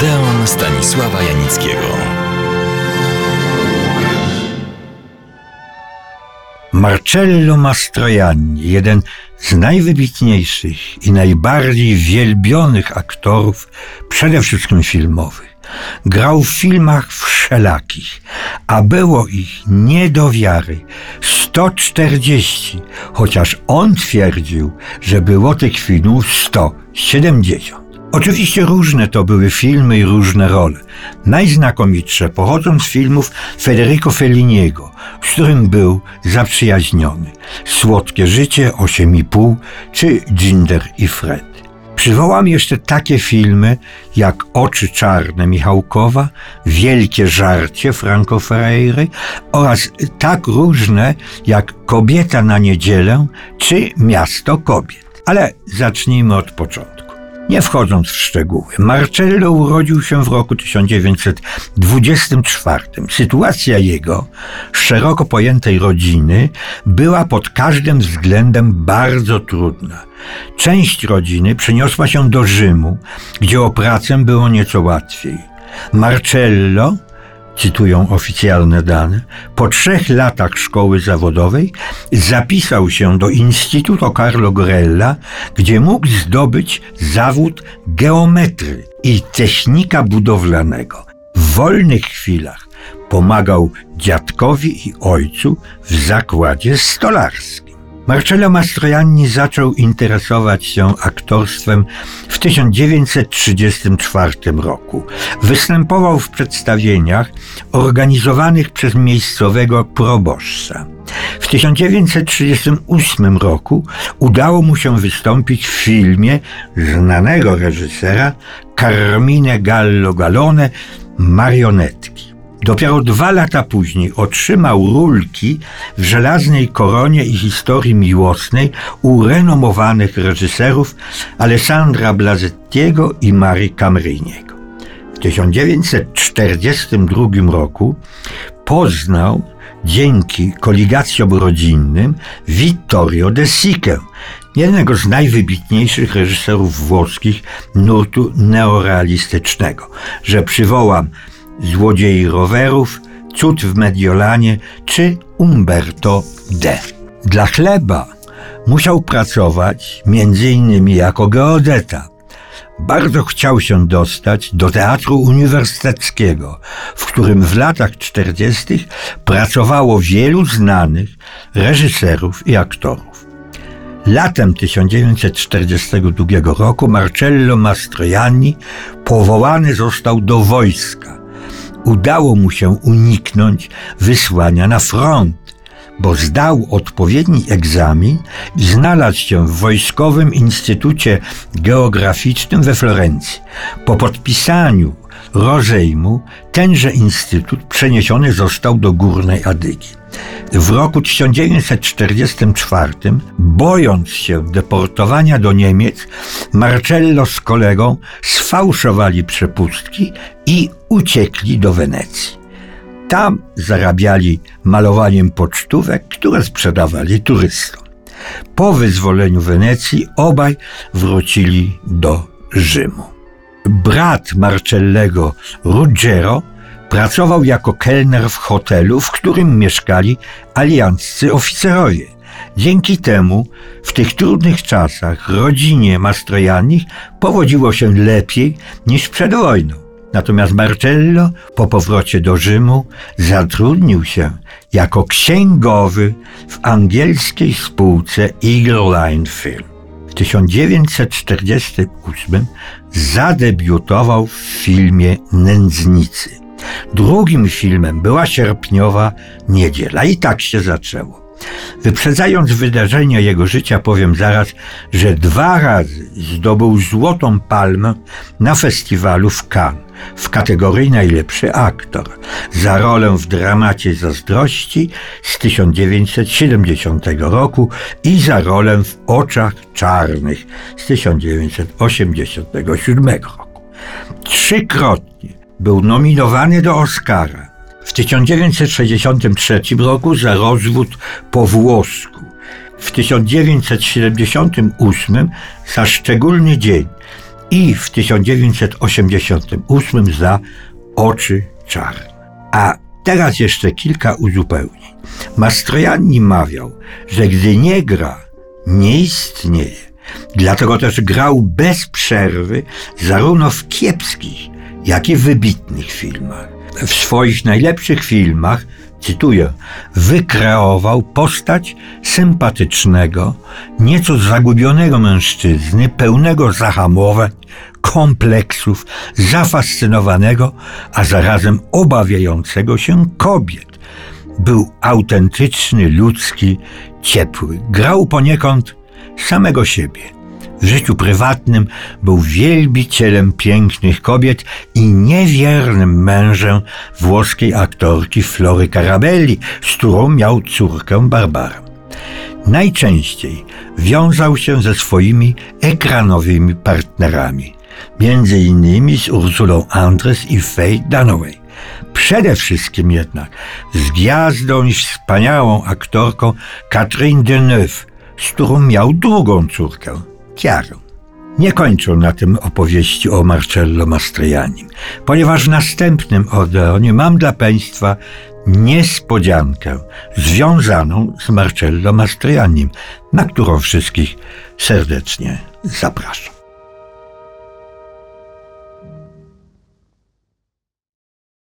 Odeon Stanisława Janickiego. Marcello Mastroianni, jeden z najwybitniejszych i najbardziej wielbionych aktorów, przede wszystkim filmowych. Grał w filmach wszelakich, a było ich nie do wiary 140, chociaż on twierdził, że było tych filmów 170. Oczywiście różne to były filmy i różne role. Najznakomitsze pochodzą z filmów Federico Felliniego, z którym był zaprzyjaźniony. Słodkie życie, Osiem i Pół czy Ginger i Fred. Przywołam jeszcze takie filmy jak Oczy Czarne Michałkowa, Wielkie Żarcie Franco Freire oraz tak różne jak Kobieta na Niedzielę czy Miasto Kobiet. Ale zacznijmy od początku. Nie wchodząc w szczegóły, Marcello urodził się w roku 1924. Sytuacja jego, szeroko pojętej rodziny, była pod każdym względem bardzo trudna. Część rodziny przeniosła się do Rzymu, gdzie o pracę było nieco łatwiej. Marcello, cytują oficjalne dane, po 3 latach szkoły zawodowej zapisał się do Instytutu Carlo Grella, gdzie mógł zdobyć zawód geometry i technika budowlanego. W wolnych chwilach pomagał dziadkowi i ojcu w zakładzie stolarskim. Marcello Mastroianni zaczął interesować się aktorstwem w 1934 roku. Występował w przedstawieniach organizowanych przez miejscowego proboszcza. W 1938 roku udało mu się wystąpić w filmie znanego reżysera Carmine Gallone Marionetki. Dopiero 2 lata później otrzymał rulki w Żelaznej Koronie i Historii Miłosnej u renomowanych reżyserów Alessandra Blasettiego i Marii Cameriniego. W 1942 roku poznał dzięki koligacjom rodzinnym Vittorio De Sicę, jednego z najwybitniejszych reżyserów włoskich nurtu neorealistycznego, że przywołam Złodziei Rowerów, Cud w Mediolanie czy Umberto D. Dla chleba musiał pracować m.in. jako geodeta. Bardzo chciał się dostać do teatru uniwersyteckiego, w którym w latach 40. pracowało wielu znanych reżyserów i aktorów. Latem 1942 roku Marcello Mastroianni powołany został do wojska. Udało mu się uniknąć wysłania na front, bo zdał odpowiedni egzamin i znalazł się w Wojskowym Instytucie Geograficznym we Florencji. Po podpisaniu rozejmu tenże instytut przeniesiony został do Górnej Adyki. W roku 1944, bojąc się deportowania do Niemiec, Marcello z kolegą sfałszowali przepustki i uciekli do Wenecji. Tam zarabiali malowaniem pocztówek, które sprzedawali turystom. Po wyzwoleniu Wenecji obaj wrócili do Rzymu. Brat Marcellego, Ruggero, pracował jako kelner w hotelu, w którym mieszkali alianccy oficerowie. Dzięki temu w tych trudnych czasach rodzinie Mastroianni powodziło się lepiej niż przed wojną. Natomiast Marcello po powrocie do Rzymu zatrudnił się jako księgowy w angielskiej spółce Eagle Line Film. W 1948 zadebiutował w filmie Nędznicy. Drugim filmem była Sierpniowa Niedziela i tak się zaczęło. Wyprzedzając wydarzenia jego życia, powiem zaraz, że 2 razy zdobył Złotą Palmę na festiwalu w Cannes w kategorii najlepszy aktor za rolę w dramacie Zazdrości z 1970 roku i za rolę w Oczach Czarnych z 1987 roku. 3-krotnie był nominowany do Oscara. W 1963 roku za Rozwód po włosku, w 1978 za Szczególny dzień, i w 1988 za Oczy Czarne. A teraz jeszcze kilka uzupełnień. Mastroianni mawiał, że gdy nie gra, nie istnieje. Dlatego też grał bez przerwy zarówno w kiepskich, jak i w wybitnych filmach. W swoich najlepszych filmach, cytuję, wykreował postać sympatycznego, nieco zagubionego mężczyzny, pełnego zahamowań, kompleksów, zafascynowanego, a zarazem obawiającego się kobiet. Był autentyczny, ludzki, ciepły. Grał poniekąd samego siebie. W życiu prywatnym był wielbicielem pięknych kobiet i niewiernym mężem włoskiej aktorki Flory Carabelli, z którą miał córkę Barbarę. Najczęściej wiązał się ze swoimi ekranowymi partnerami, między innymi z Ursulą Andres i Faye Dunaway. Przede wszystkim jednak z gwiazdą i wspaniałą aktorką Catherine Deneuve, z którą miał drugą córkę, Chiarę. Nie kończą na tym opowieści o Marcello Mastroiannim, ponieważ w następnym Odeonie mam dla Państwa niespodziankę związaną z Marcello Mastroiannim, na którą wszystkich serdecznie zapraszam.